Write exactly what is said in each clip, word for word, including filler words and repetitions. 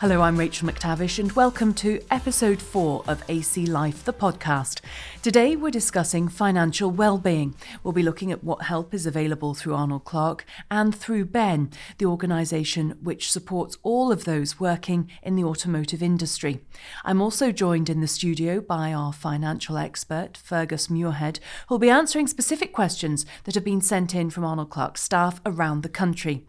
Hello, I'm Rachel McTavish and welcome to episode four of A C Life, the podcast. Today we're discussing financial wellbeing. We'll be looking at what help is available through Arnold Clark and through Ben, the organisation which supports all of those working in the automotive industry. I'm also joined in the studio by our financial expert, Fergus Muirhead, who'll be answering specific questions that have been sent in from Arnold Clark staff around the country.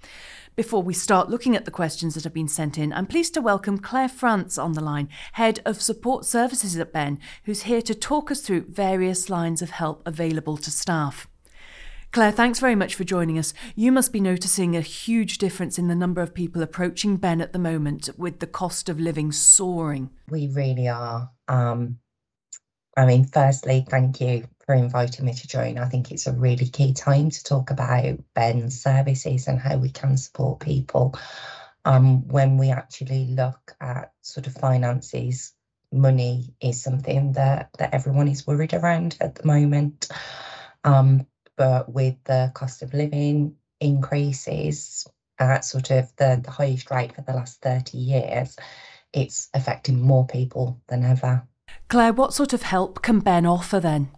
Before we start looking at the questions that have been sent in, I'm pleased to welcome Claire France on the line, Head of Support Services at Ben, who's here to talk us through various lines of help available to staff. Claire, thanks very much for joining us. You must be noticing a huge difference in the number of people approaching Ben at the moment, with the cost of living soaring. We really are. Um, I mean, firstly, thank you for inviting me to join. I think it's a really key time to talk about Ben's services and how we can support people um, when we actually look at sort of finances. Money is something that, that everyone is worried around at the moment. Um, but with the cost of living increases at sort of the, the highest rate for the last thirty years, it's affecting more people than ever. Claire, what sort of help can Ben offer then?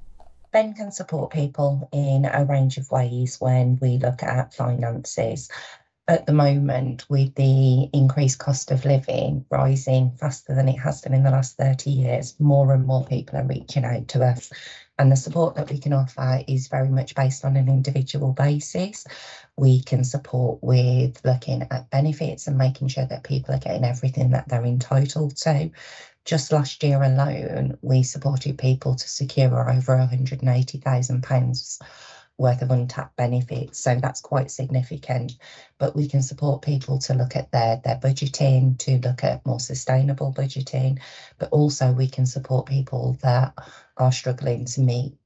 Ben can support people in a range of ways when we look at finances. At the moment, with the increased cost of living rising faster than it has been in the last thirty years, more and more people are reaching out to us. And the support that we can offer is very much based on an individual basis. We can support with looking at benefits and making sure that people are getting everything that they're entitled to. Just last year alone, we supported people to secure over one hundred eighty thousand pounds worth of untapped benefits. So that's quite significant. But we can support people to look at their, their budgeting, to look at more sustainable budgeting. But also we can support people that are struggling to meet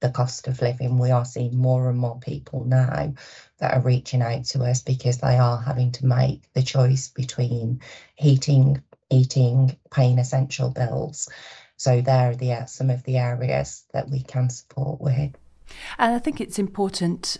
the cost of living. We are seeing more and more people now that are reaching out to us because they are having to make the choice between heating, eating, paying essential bills. So there are the, some of the areas that we can support with. And I think it's important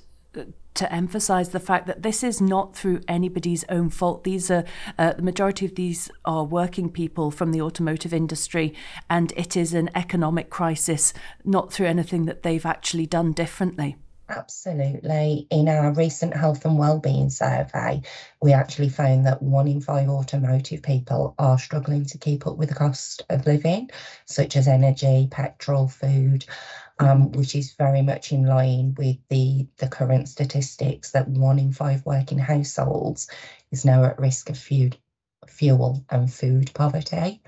to emphasise the fact that this is not through anybody's own fault. These are uh, the majority of these are working people from the automotive industry, and it is an economic crisis, not through anything that they've actually done differently. Absolutely. In our recent health and wellbeing survey, we actually found that one in five automotive people are struggling to keep up with the cost of living, such as energy, petrol, food, um, which is very much in line with the, the current statistics that one in five working households is now at risk of fuel, fuel and food poverty.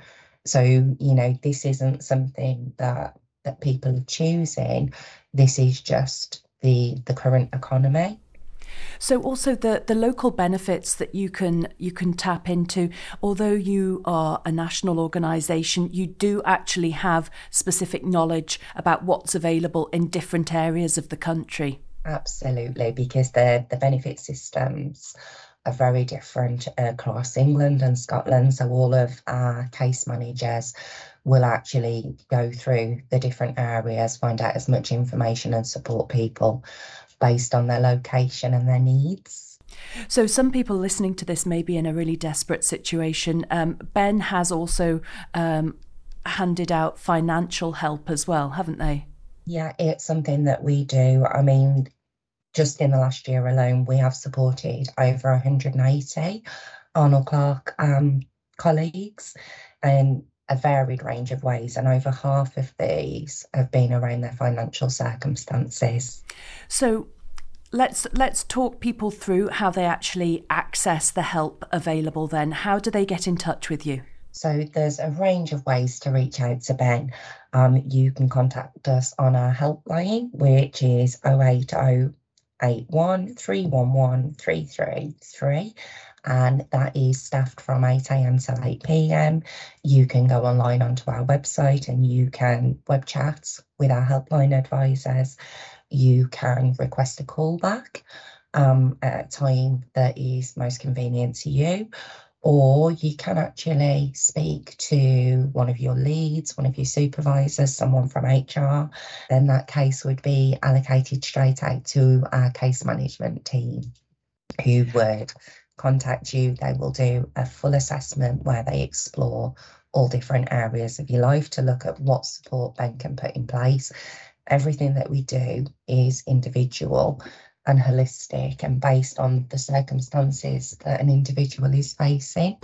So, you know, this isn't something that, that people are choosing. This is just the the current economy. So also the the local benefits that you can you can tap into. Although you are a national organisation, you do actually have specific knowledge about what's available in different areas of the country. Absolutely, because the the benefit systems are very different across England and Scotland. So all of our case managers will actually go through the different areas, find out as much information and support people based on their location and their needs. So some people listening to this may be in a really desperate situation. Um, Ben has also um, handed out financial help as well, haven't they? Yeah, it's something that we do. I mean, just in the last year alone, we have supported over one hundred eighty Arnold Clark um, colleagues and a varied range of ways, and over half of these have been around their financial circumstances. So let's let's talk people through how they actually access the help available then. How do they get in touch with you? So there's a range of ways to reach out to Ben. Um, you can contact us on our helpline, which is oh eight oh eight one three one one three three three. And that is staffed from eight a.m. till eight p.m. You can go online onto our website and you can web chat with our helpline advisors. You can request a call back um, at a time that is most convenient to you. Or you can actually speak to one of your leads, one of your supervisors, someone from H R. Then that case would be allocated straight out to our case management team, who would contact you, they will do a full assessment where they explore all different areas of your life to look at what support Ben can put in place. Everything that we do is individual and holistic and based on the circumstances that an individual is facing.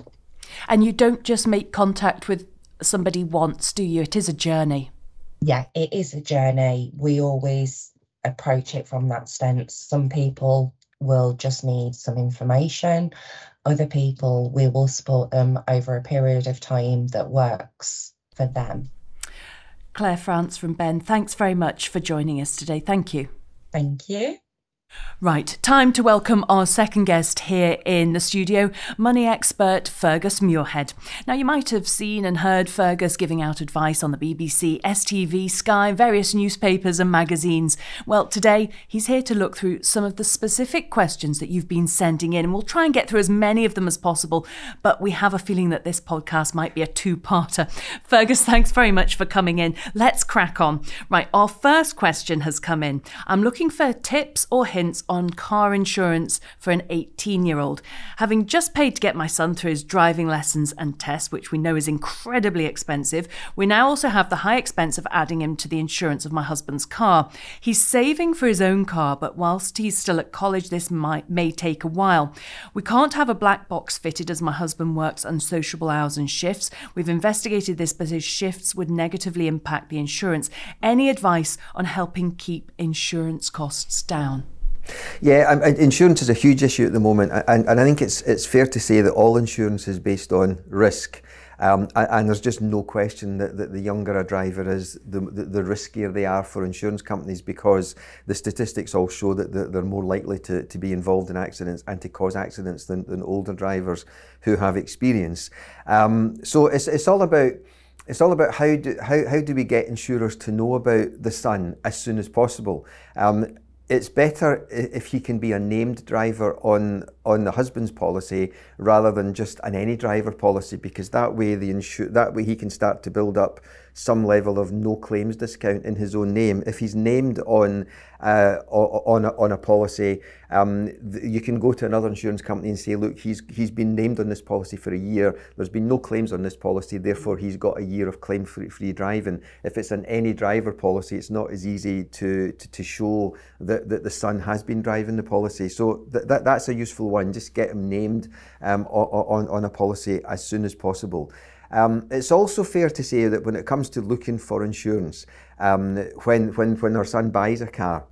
And you don't just make contact with somebody once, do you? It is a journey. Yeah, it is a journey. We always approach it from that stance. Some people will just need some information. Other people, we will support them over a period of time that works for them. Claire France from Ben, thanks very much for joining us today. Thank you. Thank you. Right, time to welcome our second guest here in the studio, money expert Fergus Muirhead. Now, you might have seen and heard Fergus giving out advice on the B B C, S T V, Sky, various newspapers and magazines. Well, today he's here to look through some of the specific questions that you've been sending in, and we'll try and get through as many of them as possible, but we have a feeling that this podcast might be a two-parter. Fergus, thanks very much for coming in. Let's crack on. Right, our first question has come in. I'm looking for tips or hints on car insurance for an eighteen-year-old. Having just paid to get my son through his driving lessons and tests, which we know is incredibly expensive, we now also have the high expense of adding him to the insurance of my husband's car. He's saving for his own car, but whilst he's still at college, this might, may take a while. We can't have a black box fitted as my husband works unsociable hours and shifts. We've investigated this, but his shifts would negatively impact the insurance. Any advice on helping keep insurance costs down? Yeah, um, insurance is a huge issue at the moment, and, and I think it's it's fair to say that all insurance is based on risk, um, and, and there's just no question that, that the younger a driver is, the, the the riskier they are for insurance companies, because the statistics all show that they're more likely to, to be involved in accidents and to cause accidents than, than older drivers who have experience. Um, so it's it's all about. It's all about how do how, how do we get insurers to know about the son as soon as possible. Um, It's better if he can be a named driver on on the husband's policy rather than just an any driver policy, because that way the insur- that way he can start to build up some level of no claims discount in his own name. If he's named on uh, on a, on a policy, um, you can go to another insurance company and say, look, he's he's been named on this policy for a year. There's been no claims on this policy, therefore he's got a year of claim-free free driving. If it's an any driver policy, it's not as easy to to, to show that. that the son has been driving the policy. So th- that that's a useful one. Just get him named um, on, on a policy as soon as possible. Um, it's also fair to say that when it comes to looking for insurance, um, when, when, when our son buys a car,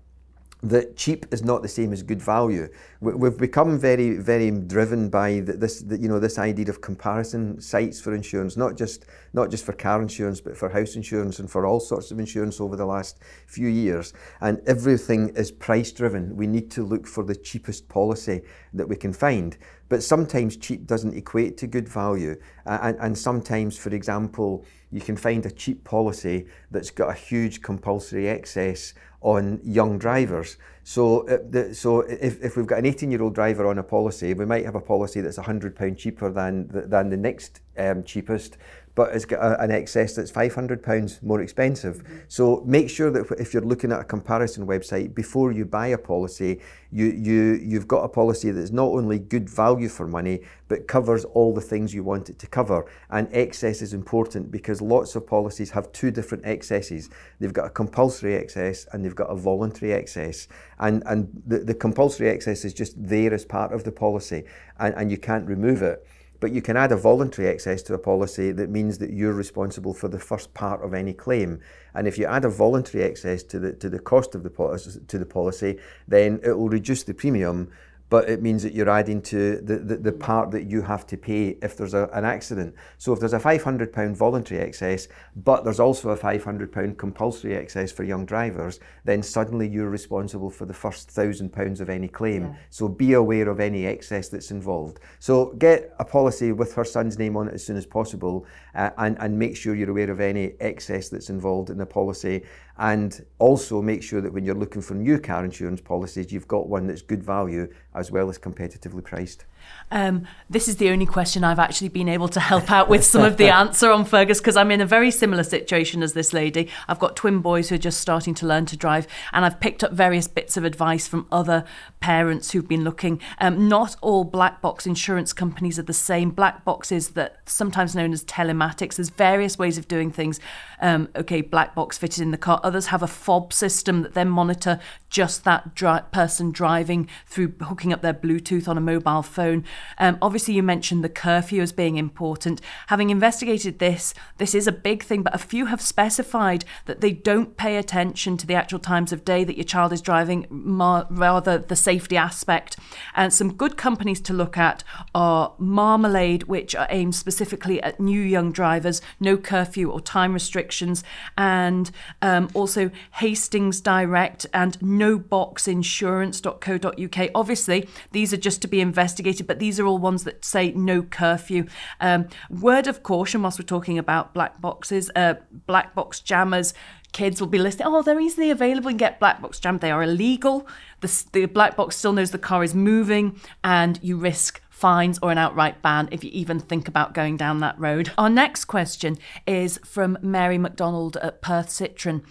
that cheap is not the same as good value. We've become very, very driven by this, you know, this idea of comparison sites for insurance, not just not just for car insurance, but for house insurance and for all sorts of insurance over the last few years. And everything is price driven. We need to look for the cheapest policy that we can find. But sometimes cheap doesn't equate to good value. Uh, and, and sometimes, for example, you can find a cheap policy that's got a huge compulsory excess on young drivers. So, uh, the, so if, if we've got an eighteen-year-old driver on a policy, we might have a policy that's one hundred pounds cheaper than the, than the next um, cheapest, but it's got a, an excess that's five hundred pounds more expensive. Mm-hmm. So make sure that if you're looking at a comparison website, before you buy a policy, you, you, you've got a policy that's not only good value for money, but covers all the things you want it to cover. And excess is important because lots of policies have two different excesses. They've got a compulsory excess and they've got a voluntary excess. And, and the, the compulsory excess is just there as part of the policy, and, and you can't remove it. But you can add a voluntary excess to a policy that means that you're responsible for the first part of any claim. And if you add a voluntary excess to the to the cost of the policy, to the policy, then it will reduce the premium, but it means that you're adding to the, the, the part that you have to pay if there's a, an accident. So if there's a five hundred pounds voluntary excess, but there's also a five hundred pounds compulsory excess for young drivers, then suddenly you're responsible for the first one thousand pounds of any claim. Yeah. So be aware of any excess that's involved. So get a policy with her son's name on it as soon as possible, uh, and, and make sure you're aware of any excess that's involved in the policy. And also make sure that when you're looking for new car insurance policies, you've got one that's good value as well as competitively priced. Um, this is the only question I've actually been able to help out with some of the answer on, Fergus, because I'm in a very similar situation as this lady. I've got twin boys who are just starting to learn to drive, and I've picked up various bits of advice from other parents who've been looking. Um, not all black box insurance companies are the same. Black boxes that sometimes known as telematics. There's various ways of doing things. Um, okay, black box fitted in the car. Others have a fob system that then monitor just that dri- person driving through hooking up their Bluetooth on a mobile phone. Um, obviously, you mentioned the curfew as being important. Having investigated this, this is a big thing, but a few have specified that they don't pay attention to the actual times of day that your child is driving, mar- rather the safety aspect. And some good companies to look at are Marmalade, which are aimed specifically at new young drivers, no curfew or time restrictions, and um, also Hastings Direct and no box insurance dot co dot u k. Obviously, these are just to be investigated, but these These are all ones that say no curfew. Um, word of caution whilst we're talking about black boxes, uh, black box jammers. Kids will be listening, oh, they're easily available and get black box jammed. They are illegal. The, the black box still knows the car is moving, and you risk fines or an outright ban if you even think about going down that road. Our next question is from Mary MacDonald at Perth Citroen.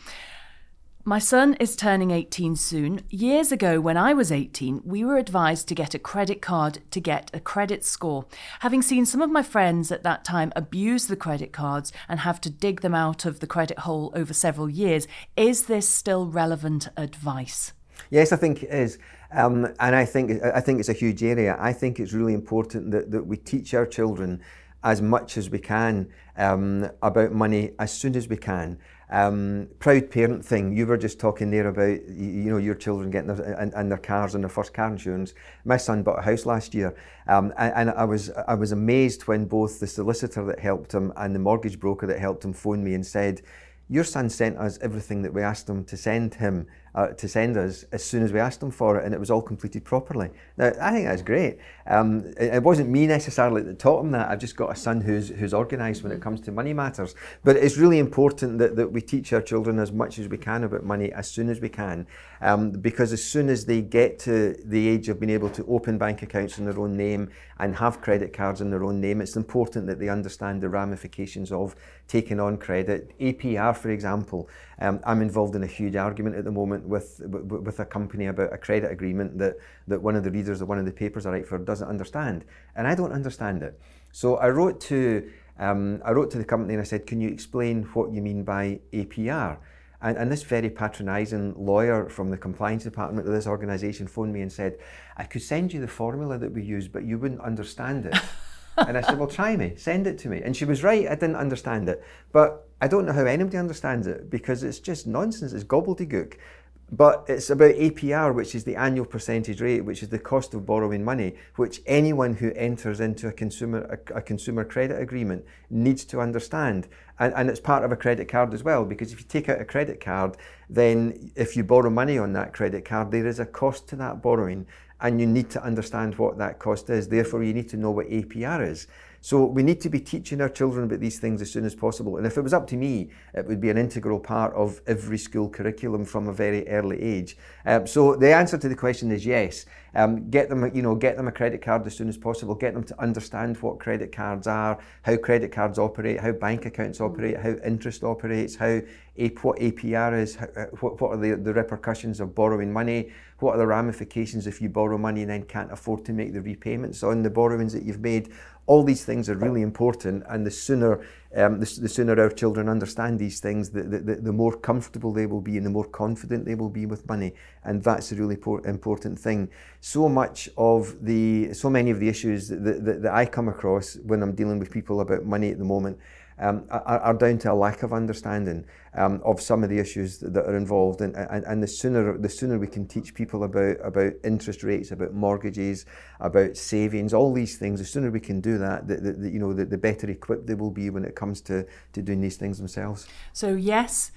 My son is turning eighteen soon. Years ago, when I was eighteen, we were advised to get a credit card to get a credit score. Having seen some of my friends at that time abuse the credit cards and have to dig them out of the credit hole over several years, is this still relevant advice? Yes, I think it is. Um, and I think I think it's a huge area. I think it's really important that, that we teach our children as much as we can um, about money as soon as we can. Um, proud parent thing, you were just talking there about, you know, your children getting their, and, and their cars and their first car insurance. My son bought a house last year, um, and, and I was I was amazed when both the solicitor that helped him and the mortgage broker that helped him phoned me and said, your son sent us everything that we asked him to send him, uh, to send us as soon as we asked him for it, and it was all completed properly. Now, I think that's great. Um, it, it wasn't me necessarily that taught him that. I've just got a son who's who's organised when it comes to money matters. But it's really important that, that we teach our children as much as we can about money as soon as we can, um, because as soon as they get to the age of being able to open bank accounts in their own name and have credit cards in their own name, it's important that they understand the ramifications of taking on credit. A P R, for example, um, I'm involved in a huge argument at the moment with with a company about a credit agreement that, that one of the readers of one of the papers I write for doesn't understand, and I don't understand it. So I wrote to um, I wrote to the company and I said, can you explain what you mean by A P R? And, and this very patronising lawyer from the compliance department of this organisation phoned me and said, I could send you the formula that we use, but you wouldn't understand it. And I said, well, try me, send it to me. And she was right, I didn't understand it. But I don't know how anybody understands it, because it's just nonsense, it's gobbledygook. But it's about A P R, which is the annual percentage rate, which is the cost of borrowing money, which anyone who enters into a consumer a, a consumer credit agreement needs to understand. And, and it's part of a credit card as well, because if you take out a credit card, then if you borrow money on that credit card, there is a cost to that borrowing, and you need to understand what that cost is. Therefore, you need to know what A P R is. So we need to be teaching our children about these things as soon as possible. And if it was up to me, it would be an integral part of every school curriculum from a very early age. Um, so the answer to the question is yes. Um, get them, you know, get them a credit card as soon as possible. Get them to understand what credit cards are, how credit cards operate, how bank accounts operate, how interest operates, how what A P R is, how, what, what are the, the repercussions of borrowing money, what are the ramifications if you borrow money and then can't afford to make the repayments on the borrowings that you've made. All these things are really important, and the sooner um, the, the sooner our children understand these things, the, the, the more comfortable they will be and the more confident they will be with money. And that's a really por- important thing. So much of the, so many of the issues that, that, that I come across when I'm dealing with people about money at the moment um, are, are down to a lack of understanding um, of some of the issues that, that are involved. And, and, and the sooner the sooner we can teach people about, about interest rates, about mortgages, about savings, all these things, the sooner we can do that, the, the, the, you know, the, the better equipped they will be when it comes to, to doing these things themselves. So yes,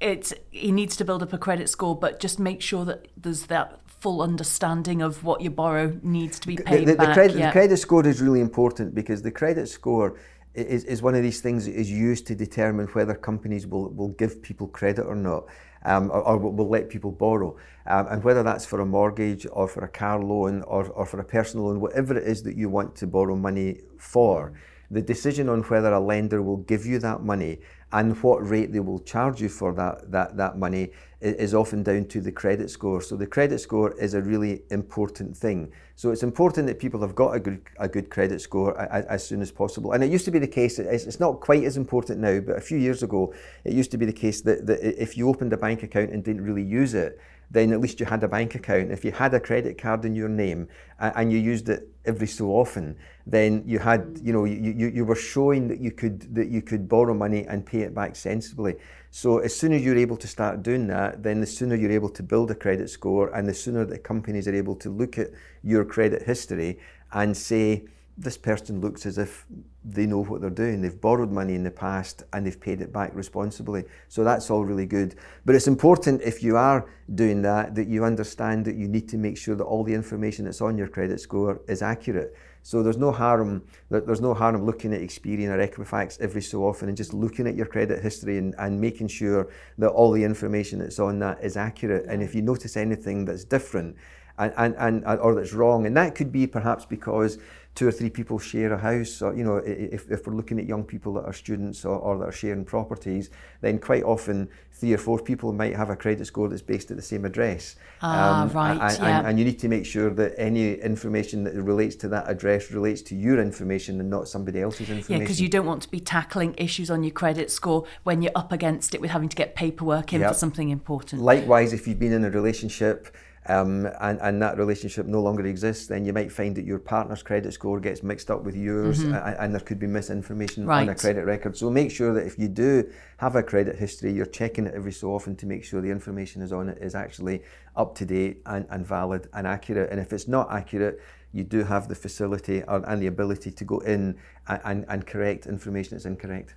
it's, he needs to build up a credit score, but just make sure that there's that full understanding of what you borrow needs to be paid the, the, back. The credit, yeah. the credit score is really important, because the credit score is, is one of these things that is used to determine whether companies will, will give people credit or not. um, or, or will let people borrow. Um, and whether that's for a mortgage or for a car loan or, or for a personal loan, whatever it is that you want to borrow money for, the decision on whether a lender will give you that money and what rate they will charge you for that, that, that money is often down to the credit score. So the credit score is a really important thing. So it's important that people have got a good, a good credit score as, as soon as possible. And it used to be the case, it's, it's not quite as important now, but a few years ago, it used to be the case that, that if you opened a bank account and didn't really use it, then at least you had a bank account. If you had a credit card in your name and you used it every so often, then you had, you know, you, you, you were showing that you could that you could borrow money and pay it back sensibly. So as soon as you're able to start doing that, then the sooner you're able to build a credit score and the sooner that companies are able to look at your credit history and say, this person looks as if they know what they're doing. They've borrowed money in the past and they've paid it back responsibly. So that's all really good. But it's important if you are doing that, that you understand that you need to make sure that all the information that's on your credit score is accurate. So there's no harm there's no harm looking at Experian or Equifax every so often and just looking at your credit history and, and making sure that all the information that's on that is accurate. And if you notice anything that's different and, and, and or that's wrong, and that could be perhaps because two or three people share a house, or, you know, if, if we're looking at young people that are students or, or that are sharing properties, then quite often three or four people might have a credit score that's based at the same address. Ah, um, right, and, yeah. and, and you need to make sure that any information that relates to that address relates to your information and not somebody else's information. Yeah, because you don't want to be tackling issues on your credit score when you're up against it with having to get paperwork in yep. for something important. Likewise, if you've been in a relationship Um, and, and that relationship no longer exists, then you might find that your partner's credit score gets mixed up with yours mm-hmm. and, and there could be misinformation right. on a credit record. So make sure that if you do have a credit history, you're checking it every so often to make sure the information is on it is actually up to date and, and valid and accurate. And if it's not accurate, you do have the facility or, and the ability to go in and, and, and correct information that's incorrect.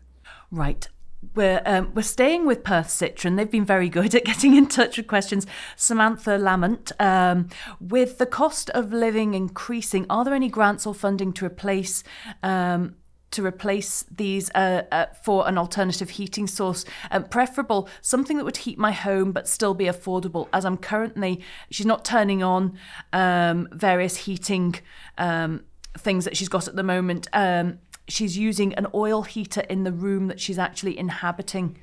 Right. We're, um, we're staying with Perth Citroen. They've been very good at getting in touch with questions. Samantha Lamont, um, with the cost of living increasing, are there any grants or funding to replace um, to replace these uh, uh, for an alternative heating source? Um, preferable, something that would heat my home but still be affordable, as I'm currently, she's not turning on um, various heating um, things that she's got at the moment. Um She's using an oil heater in the room that she's actually inhabiting.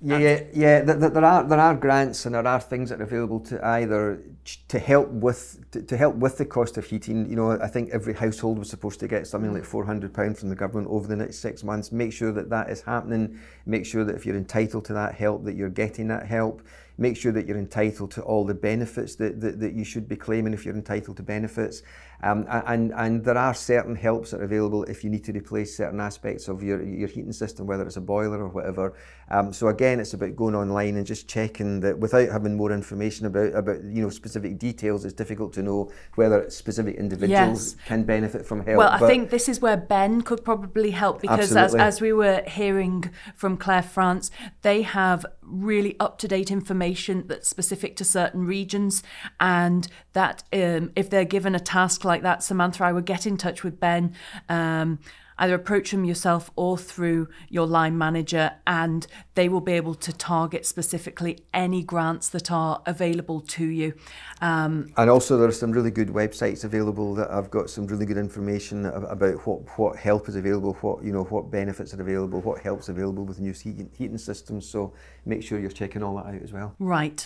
Yeah, yeah, yeah. There, there are there are grants and there are things that are available to either to help with to, to help with the cost of heating. You know, I think every household was supposed to get something like four hundred pounds from the government over the next six months. Make sure that that is happening. Make sure that if you're entitled to that help, that you're getting that help. Make sure that you're entitled to all the benefits that, that, that you should be claiming if you're entitled to benefits. Um, and, and there are certain helps that are available if you need to replace certain aspects of your, your heating system, whether it's a boiler or whatever. Um, so again, it's about going online and just checking that without having more information about, about you know, specific details, it's difficult to know whether specific individuals yes. can benefit from help. Well, I but think this is where Ben could probably help because as, as we were hearing from Claire France, they have really up-to-date information that's specific to certain regions, and that um, if they're given a task like that, Samantha, I would get in touch with Ben, um, either approach him yourself or through your line manager, and they will be able to target specifically any grants that are available to you. Um, and also there are some really good websites available that have got some really good information about what, what help is available, what you know, what benefits are available, what help's available with new heating, heating systems. So make sure you're checking all that out as well. Right.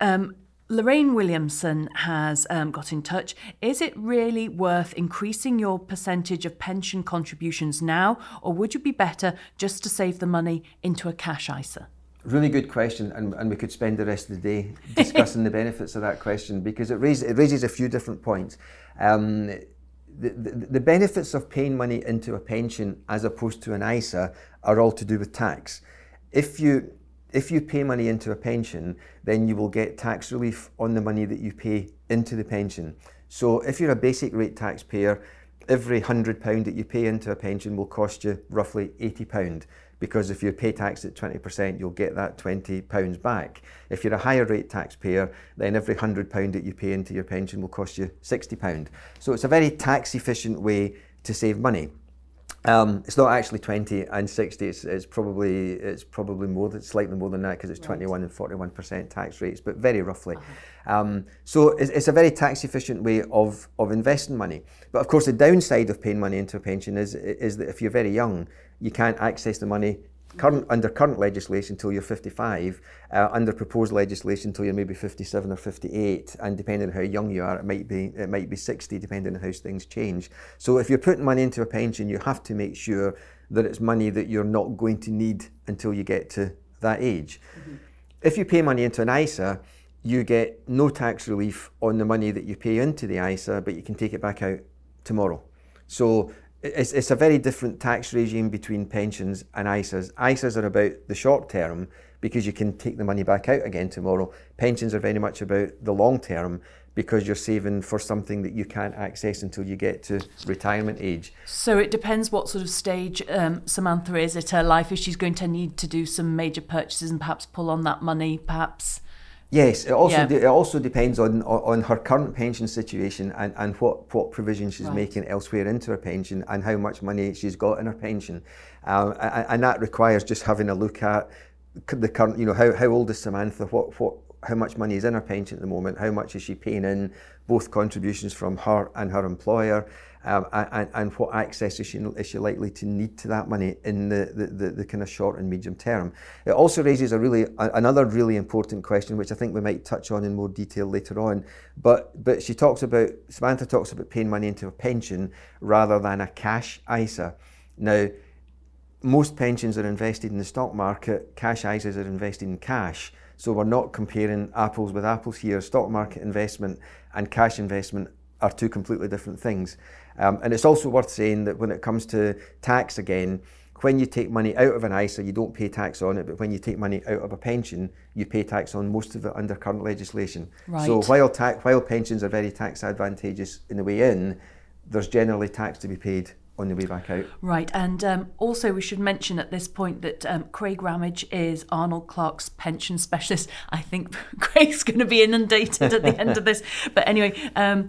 Um, Lorraine Williamson has um, got in touch. Is it really worth increasing your percentage of pension contributions now, or would you be better just to save the money into a cash I S A? Really good question, and, and we could spend the rest of the day discussing the benefits of that question because it raises, it raises a few different points. Um, the, the, the benefits of paying money into a pension as opposed to an I S A are all to do with tax. If you If you pay money into a pension, then you will get tax relief on the money that you pay into the pension. So if you're a basic rate taxpayer, every one hundred pounds that you pay into a pension will cost you roughly eighty pounds, because if you pay tax at twenty percent, you'll get that twenty pounds back. If you're a higher rate taxpayer, then every one hundred pounds that you pay into your pension will cost you sixty pounds. So it's a very tax efficient way to save money. Um, it's not actually twenty and sixty. It's, it's probably it's probably more than slightly more than that, because it's right. twenty-one and forty-one percent tax rates, but very roughly. Uh-huh. Um, so it's, it's a very tax efficient way of of investing money. But of course, the downside of paying money into a pension is is that if you're very young, you can't access the money current under current legislation until you're fifty-five. Uh, under proposed legislation until you're maybe fifty-seven or fifty-eight, and depending on how young you are, it might be it might be sixty, depending on how things change. So if you're putting money into a pension, you have to make sure that it's money that you're not going to need until you get to that age. Mm-hmm. If you pay money into an I S A, you get no tax relief on the money that you pay into the I S A, but you can take it back out tomorrow. So It's, it's a very different tax regime between pensions and I S As. I S As are about the short term, because you can take the money back out again tomorrow. Pensions are very much about the long term, because you're saving for something that you can't access until you get to retirement age. So it depends what sort of stage um, Samantha is at her life. If she's going to need to do some major purchases and perhaps pull on that money, perhaps... Yes, it also yeah. de- it also depends on on her current pension situation and, and what, what provision she's right. making elsewhere into her pension, and how much money she's got in her pension. Um, and, and that requires just having a look at the current, you know, how, how old is Samantha, what, what how much money is in her pension at the moment, how much is she paying in, both contributions from her and her employer, um, and, and what access is she, is she likely to need to that money in the, the, the, the kind of short and medium term. It also raises a really another really important question, which I think we might touch on in more detail later on, but but she talks about, Samantha talks about paying money into a pension rather than a cash I S A. Now, most pensions are invested in the stock market, cash I S As are invested in cash. So we're not comparing apples with apples here. Stock market investment and cash investment are two completely different things. Um, and it's also worth saying that when it comes to tax again, when you take money out of an I S A, you don't pay tax on it, but when you take money out of a pension, you pay tax on most of it under current legislation. Right. So while, ta- while pensions are very tax advantageous in the way in, there's generally tax to be paid on the way back out. Right, and um, also we should mention at this point that um, Craig Ramage is Arnold Clark's pension specialist. I think Craig's going to be inundated at the end of this. But anyway, um,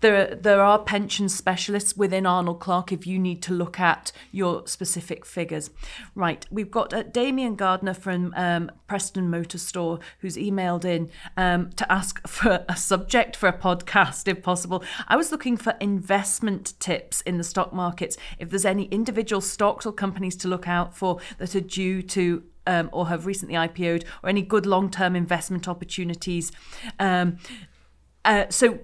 there, there are pension specialists within Arnold Clark if you need to look at your specific figures. Right, we've got uh, Damian Gardner from um, Preston Motor Store, who's emailed in um, to ask for a subject for a podcast, if possible. I was looking for investment tips in the stock markets, if there's any individual stocks or companies to look out for that are due to um, or have recently I P O'd, or any good long-term investment opportunities. Um, uh, so...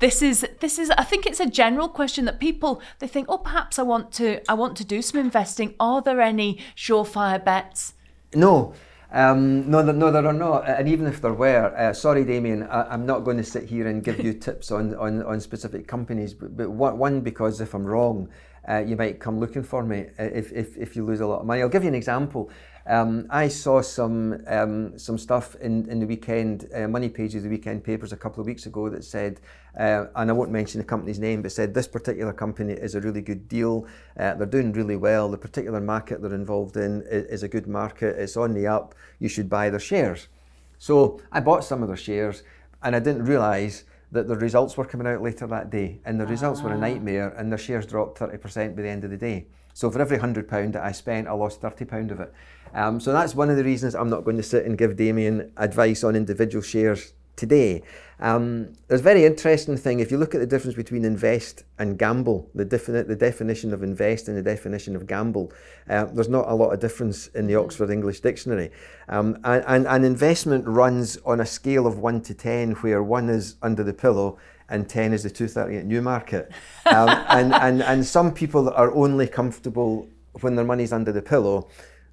This is this is I think it's a general question that people, they think, oh, perhaps I want to I want to do some investing. Are there any surefire bets? No, um, no, no, there are not. And even if there were, uh, sorry, Damien, I, I'm not going to sit here and give you tips on, on, on specific companies. But, but one, because if I'm wrong, uh, you might come looking for me if, if if you lose a lot of money. I'll give you an example. Um, I saw some um, some stuff in, in the weekend, uh, Money Pages, the weekend papers a couple of weeks ago that said, uh, and I won't mention the company's name, but said this particular company is a really good deal. Uh, they're doing really well. The particular market they're involved in is, is a good market. It's on the up. You should buy their shares. So I bought some of their shares, and I didn't realise that the results were coming out later that day, and the results ah. were a nightmare, and their shares dropped thirty percent by the end of the day. So for every one hundred pounds that I spent, I lost thirty pounds of it. Um, so that's one of the reasons I'm not going to sit and give Damien advice on individual shares today. Um, there's a very interesting thing. If you look at the difference between invest and gamble, the, defini- the definition of invest and the definition of gamble, uh, there's not a lot of difference in the Oxford English Dictionary. Um, and, and, and investment runs on a scale of one to ten, where one is under the pillow and ten is the two thirty at Newmarket. Um, and, and, and some people are only comfortable when their money's under the pillow,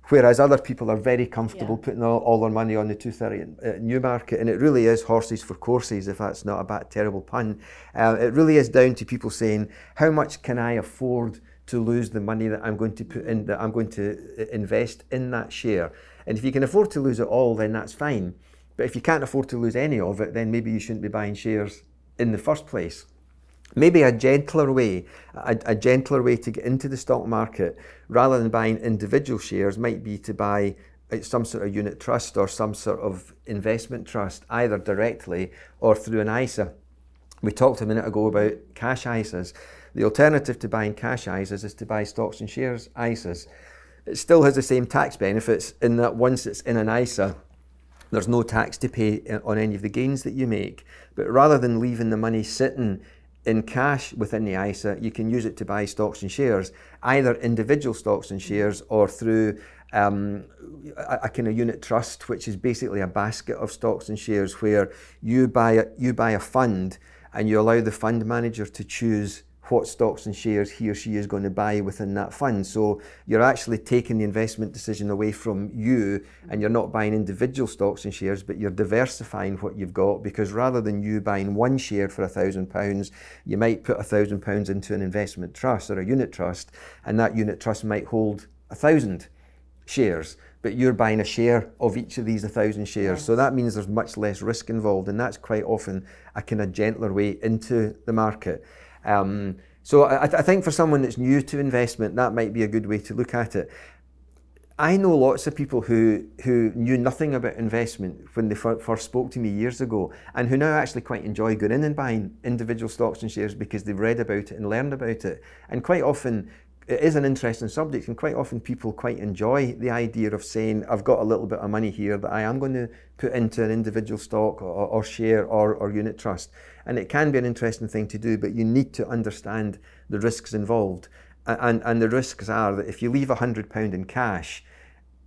whereas other people are very comfortable yeah. putting all, all their money on the two thirty at Newmarket. And it really is horses for courses, if that's not a bad, terrible pun. Uh, it really is down to people saying, how much can I afford to lose the money that I'm going to put in, that I'm going to invest in that share? And if you can afford to lose it all, then that's fine. But if you can't afford to lose any of it, then maybe you shouldn't be buying shares in the first place. Maybe a gentler way, a, a gentler way to get into the stock market, rather than buying individual shares, might be to buy some sort of unit trust or some sort of investment trust, either directly or through an I S A. We talked a minute ago about cash I S As. The alternative to buying cash I S As is to buy stocks and shares I S As. It still has the same tax benefits in that once it's in an I S A, there's no tax to pay on any of the gains that you make. But rather than leaving the money sitting in cash within the I S A, you can use it to buy stocks and shares, either individual stocks and shares or through um, a, a kind of unit trust, which is basically a basket of stocks and shares where you buy a, you buy a fund and you allow the fund manager to choose what stocks and shares he or she is going to buy within that fund. So you're actually taking the investment decision away from you, and you're not buying individual stocks and shares, but you're diversifying what you've got, because rather than you buying one share for a thousand pounds, you might put a thousand pounds into an investment trust or a unit trust, and that unit trust might hold a thousand shares, but you're buying a share of each of these one thousand shares. Yes. So that means there's much less risk involved, and that's quite often a kind of gentler way into the market. Um, so I, I think for someone that's new to investment, that might be a good way to look at it. I know lots of people who, who knew nothing about investment when they fir- first spoke to me years ago, and who now actually quite enjoy going in and buying individual stocks and shares because they've read about it and learned about it. And quite often, it is an interesting subject, and quite often people quite enjoy the idea of saying, I've got a little bit of money here that I am going to put into an individual stock or, or share or, or unit trust. And it can be an interesting thing to do, but you need to understand the risks involved. And, and the risks are that if you leave one hundred pounds in cash,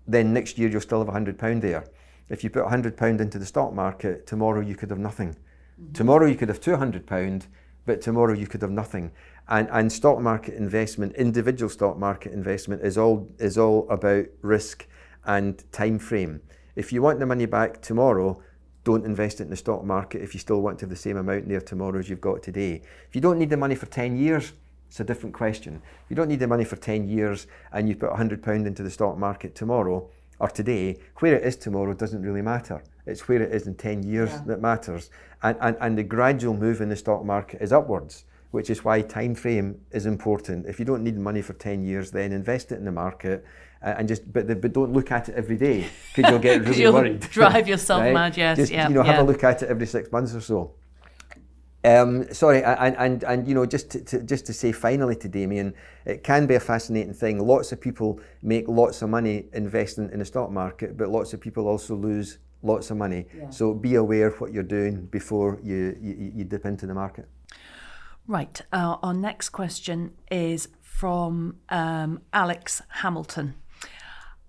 then next year you'll still have one hundred pounds there. If you put one hundred pounds into the stock market, tomorrow you could have nothing. Mm-hmm. Tomorrow you could have two hundred pounds, but tomorrow you could have nothing. And, and stock market investment, individual stock market investment, is all is all about risk and time frame. If you want the money back tomorrow, don't invest it in the stock market if you still want to have the same amount there tomorrow as you've got today. If you don't need the money for ten years, it's a different question. If you don't need the money for ten years and you put one hundred pounds into the stock market tomorrow or today, where it is tomorrow doesn't really matter. It's where it is in ten years yeah. that matters. And, and, and the gradual move in the stock market is upwards, which is why time frame is important. If you don't need money for ten years, then invest it in the market, uh, and just but, the, but don't look at it every day, because you'll get really you'll worried. Drive yourself right? mad. Yes, just, yeah. You know, have yeah. a look at it every six months or so. Um, sorry, and and and you know, just to, to just to say finally to Damien, it can be a fascinating thing. Lots of people make lots of money investing in the stock market, but lots of people also lose lots of money. Yeah. So be aware of what you're doing before you you, you dip into the market. Right, uh, our next question is from um, Alex Hamilton.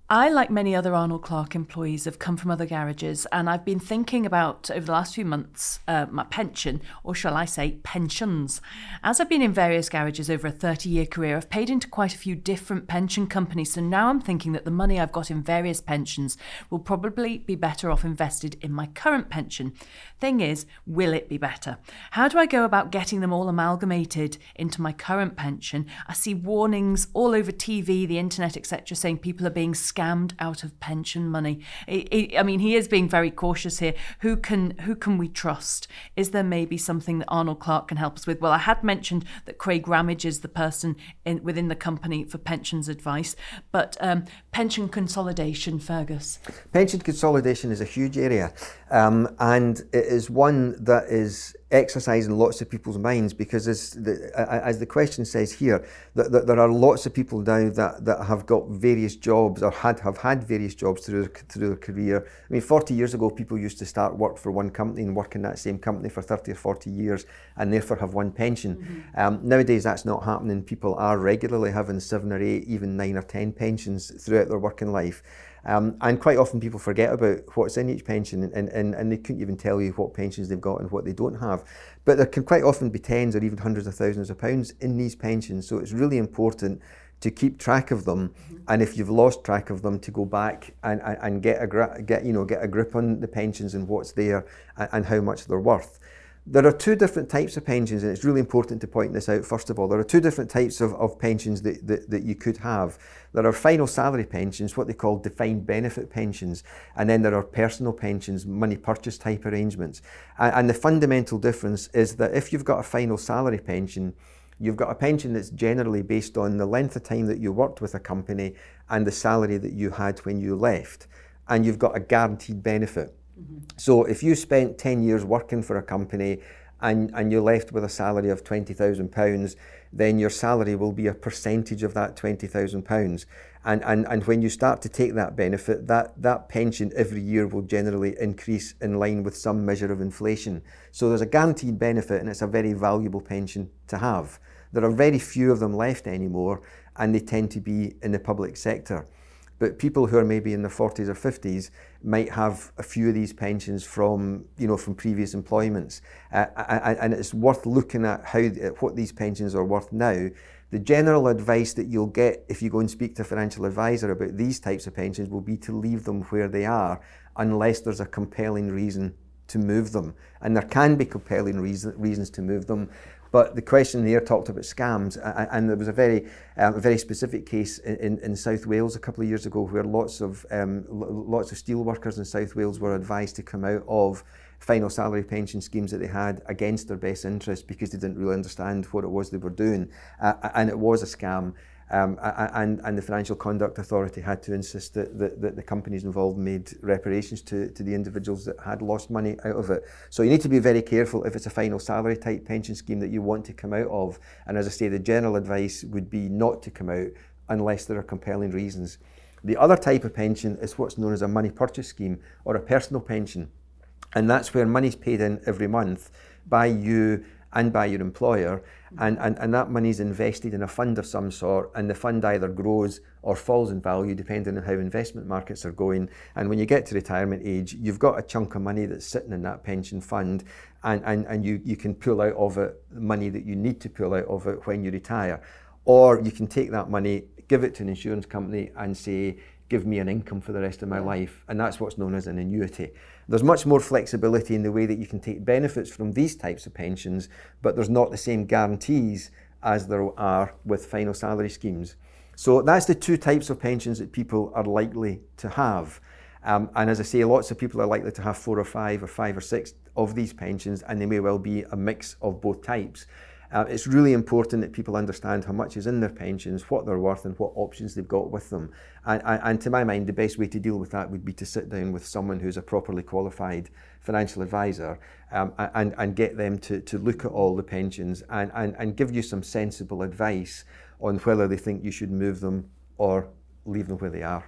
I, like many other Arnold Clark employees, have come from other garages, and I've been thinking about, over the last few months, uh, my pension, or shall I say pensions. As I've been in various garages over a thirty-year career, I've paid into quite a few different pension companies, so now I'm thinking that the money I've got in various pensions will probably be better off invested in my current pension. Thing is, will it be better? How do I go about getting them all amalgamated into my current pension? I see warnings all over T V, the internet, et cetera, saying people are being scammed. scammed out of pension money. I mean, he is being very cautious here. Who can who can we trust? Is there maybe something that Arnold Clark can help us with? Well, I had mentioned that Craig Ramage is the person in, within the company for pensions advice, but um, pension consolidation, Fergus. Pension consolidation is a huge area, um, and it is one that is exercising lots of people's minds, because as the, as the question says here, that, that there are lots of people now that, that have got various jobs or had have had various jobs through, through their career. I mean, forty years ago, people used to start work for one company and work in that same company for thirty or forty years and therefore have one pension. Mm-hmm. Um, nowadays, that's not happening. People are regularly having seven or eight, even nine or ten pensions throughout their working life. Um, and quite often people forget about what's in each pension, and, and, and they couldn't even tell you what pensions they've got and what they don't have. But there can quite often be tens or even hundreds of thousands of pounds in these pensions, so it's really important to keep track of them, and if you've lost track of them, to go back and, and, and get a gra- get you know get a grip on the pensions and what's there and, and how much they're worth. There are two different types of pensions, and it's really important to point this out. First of all, there are two different types of, of pensions that, that, that you could have. There are final salary pensions, what they call defined benefit pensions, and then there are personal pensions, money purchase type arrangements. And, and the fundamental difference is that if you've got a final salary pension, you've got a pension that's generally based on the length of time that you worked with a company and the salary that you had when you left, and you've got a guaranteed benefit. So if you spent ten years working for a company and, and you're left with a salary of twenty thousand pounds, then your salary will be a percentage of that twenty thousand pounds. And, and and when you start to take that benefit, that, that pension every year will generally increase in line with some measure of inflation. So there's a guaranteed benefit, and it's a very valuable pension to have. There are very few of them left anymore, and they tend to be in the public sector. But people who are maybe in their forties or fifties might have a few of these pensions from, you know, from previous employments. Uh, and it's worth looking at how at what these pensions are worth now. The general advice that you'll get if you go and speak to a financial advisor about these types of pensions will be to leave them where they are, unless there's a compelling reason to move them. And there can be compelling reason, reasons to move them. But the question there talked about scams, and there was a very, um, very specific case in, in South Wales a couple of years ago where lots of um, lots of steel workers in South Wales were advised to come out of final salary pension schemes that they had against their best interest because they didn't really understand what it was they were doing, uh, and it was a scam. Um, and, and the Financial Conduct Authority had to insist that, that, that the companies involved made reparations to, to the individuals that had lost money out of it. So you need to be very careful if it's a final salary type pension scheme that you want to come out of. And as I say, the general advice would be not to come out unless there are compelling reasons. The other type of pension is what's known as a money purchase scheme or a personal pension. And that's where money's paid in every month by you and by your employer, and, and, and that money is invested in a fund of some sort, and the fund either grows or falls in value depending on how investment markets are going. And when you get to retirement age, you've got a chunk of money that's sitting in that pension fund, and, and, and you, you can pull out of it money that you need to pull out of it when you retire. Or you can take that money, give it to an insurance company and say, give me an income for the rest of my life, and that's what's known as an annuity. There's much more flexibility in the way that you can take benefits from these types of pensions, but there's not the same guarantees as there are with final salary schemes. So that's the two types of pensions that people are likely to have. Um, and as I say, lots of people are likely to have four or five or five or six of these pensions, and they may well be a mix of both types. Uh, it's really important that people understand how much is in their pensions, what they're worth, and what options they've got with them. And, and, and to my mind, the best way to deal with that would be to sit down with someone who's a properly qualified financial advisor um, and, and get them to, to look at all the pensions and, and, and give you some sensible advice on whether they think you should move them or leave them where they are.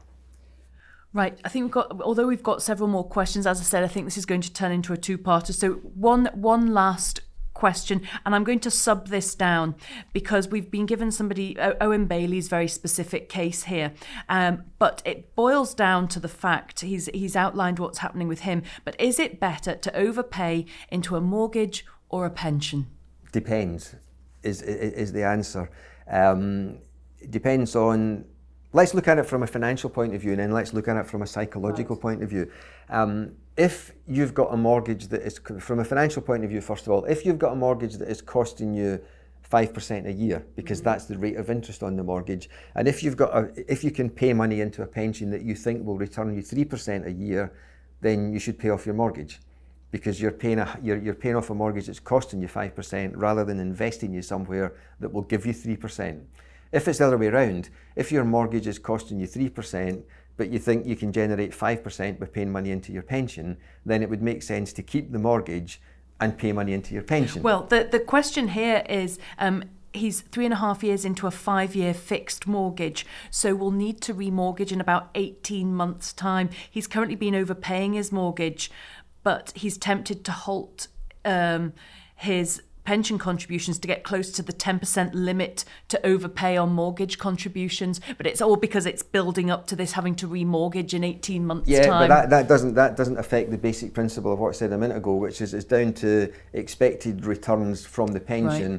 Right, I think we've got, although we've got several more questions, as I said, I think this is going to turn into a two-parter. So one, one last question, and I'm going to sub this down because we've been given somebody, Owen Bailey's very specific case here, um, but it boils down to the fact he's he's outlined what's happening with him. But is it better to overpay into a mortgage or a pension? Depends is is the answer. Um, it depends on. Let's look at it from a financial point of view, and then let's look at it from a psychological right. point of view. Um, if you've got a mortgage that is, from a financial point of view, first of all, if you've got a mortgage that is costing you five percent a year, because mm-hmm. that's the rate of interest on the mortgage, and if you've got a, if you can pay money into a pension that you think will return you three percent a year, then you should pay off your mortgage, because you're paying a, you're, you're paying off a mortgage that's costing you five percent rather than investing you somewhere that will give you three percent. If it's the other way around, if your mortgage is costing you three percent, but you think you can generate five percent by paying money into your pension, then it would make sense to keep the mortgage and pay money into your pension. Well, the, the question here is, um, he's three and a half years into a five-year fixed mortgage, so we'll need to remortgage in about eighteen months' time. He's currently been overpaying his mortgage, but he's tempted to halt um, his pension contributions to get close to the ten percent limit to overpay on mortgage contributions, but it's all because it's building up to this having to remortgage in eighteen months' yeah, time. Yeah, but that, that doesn't that doesn't affect the basic principle of what I said a minute ago, which is it's down to expected returns from the pension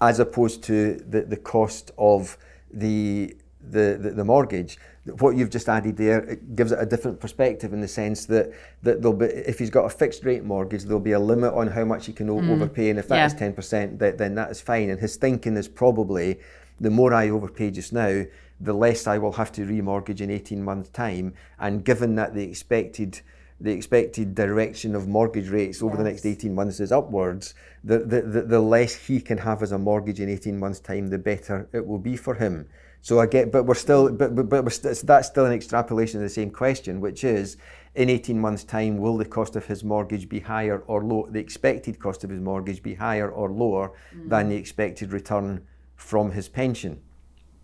right. as opposed to the, the cost of the The, the, the mortgage. What you've just added there, it gives it a different perspective in the sense that, that there'll be, if he's got a fixed rate mortgage, there'll be a limit on how much he can mm. overpay, and if that yeah. is ten percent, that, then that is fine. And his thinking is probably, the more I overpay just now, the less I will have to remortgage in eighteen months' time. And given that the expected the expected direction of mortgage rates over yes. the next eighteen months is upwards, the, the, the, the less he can have as a mortgage in eighteen months' time, the better it will be for him. So I get, but we're still, but but, but we're st- that's still an extrapolation of the same question, which is, in eighteen months' time, will the cost of his mortgage be higher or low? The expected cost of his mortgage be higher or lower mm. than the expected return from his pension?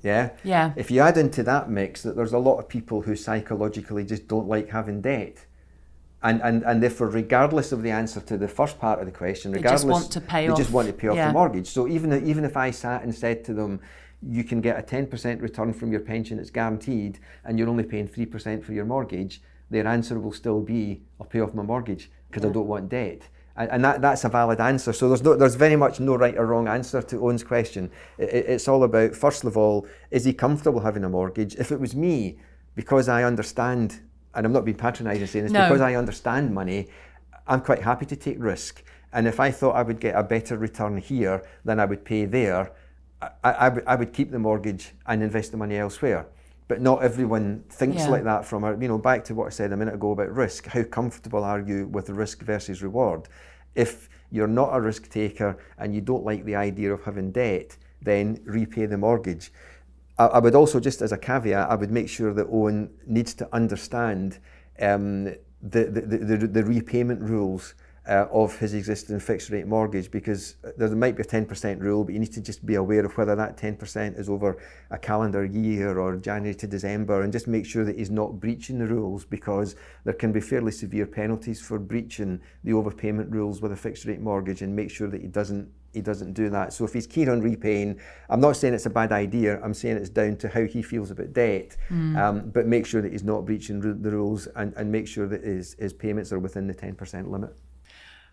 Yeah. Yeah. If you add into that mix that there's a lot of people who psychologically just don't like having debt. And, and and therefore, regardless of the answer to the first part of the question, regardless, they just want to pay off, just want to pay off yeah. the mortgage. So even even if I sat and said to them, you can get a ten percent return from your pension, it's guaranteed, and you're only paying three percent for your mortgage, their answer will still be, I'll pay off my mortgage because yeah. I don't want debt. And, and that, that's a valid answer. So there's no, there's very much no right or wrong answer to Owen's question. It, it's all about, first of all, is he comfortable having a mortgage? If it was me, because I understand, and I'm not being patronising saying this, no. because I understand money, I'm quite happy to take risk. And if I thought I would get a better return here than I would pay there, I, I, I would keep the mortgage and invest the money elsewhere. But not everyone thinks yeah. like that from, a, you know, back to what I said a minute ago about risk. How comfortable are you with risk versus reward? If you're not a risk taker and you don't like the idea of having debt, then repay the mortgage. I would also, just as a caveat, I would make sure that Owen needs to understand um, the, the, the, the repayment rules uh, of his existing fixed rate mortgage, because there might be a ten percent rule, but you need to just be aware of whether that ten percent is over a calendar year or January to December, and just make sure that he's not breaching the rules, because there can be fairly severe penalties for breaching the overpayment rules with a fixed rate mortgage, and make sure that he doesn't he doesn't do that. So if he's keen on repaying, I'm not saying it's a bad idea, I'm saying it's down to how he feels about debt, mm. um, but make sure that he's not breaching r- the rules, and, and make sure that his, his payments are within the ten percent limit.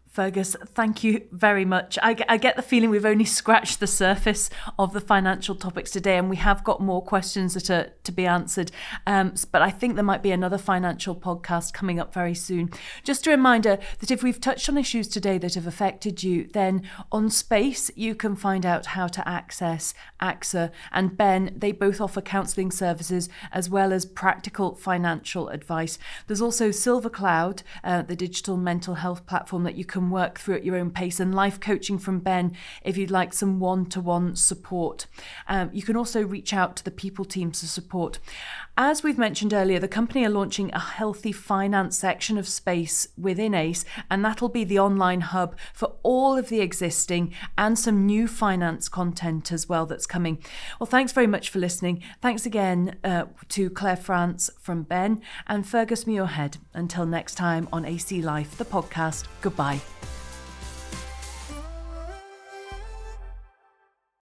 Fergus, thank you very much. I, I get the feeling we've only scratched the surface of the financial topics today, and we have got more questions that are to be answered. Um, but I think there might be another financial podcast coming up very soon. Just a reminder that if we've touched on issues today that have affected you, then on Space, you can find out how to access A X A and Ben. They both offer counselling services as well as practical financial advice. There's also Silver Cloud, uh, the digital mental health platform that you can work through at your own pace, and life coaching from Ben if you'd like some one-to-one support. Um, you can also reach out to the people teams for support. As we've mentioned earlier, the company are launching a healthy finance section of Space within A C E, and that'll be the online hub for all of the existing and some new finance content as well that's coming. Well, thanks very much for listening. Thanks again uh, to Claire France from Ben and Fergus Muirhead. Until next time on A C Life, the podcast, goodbye.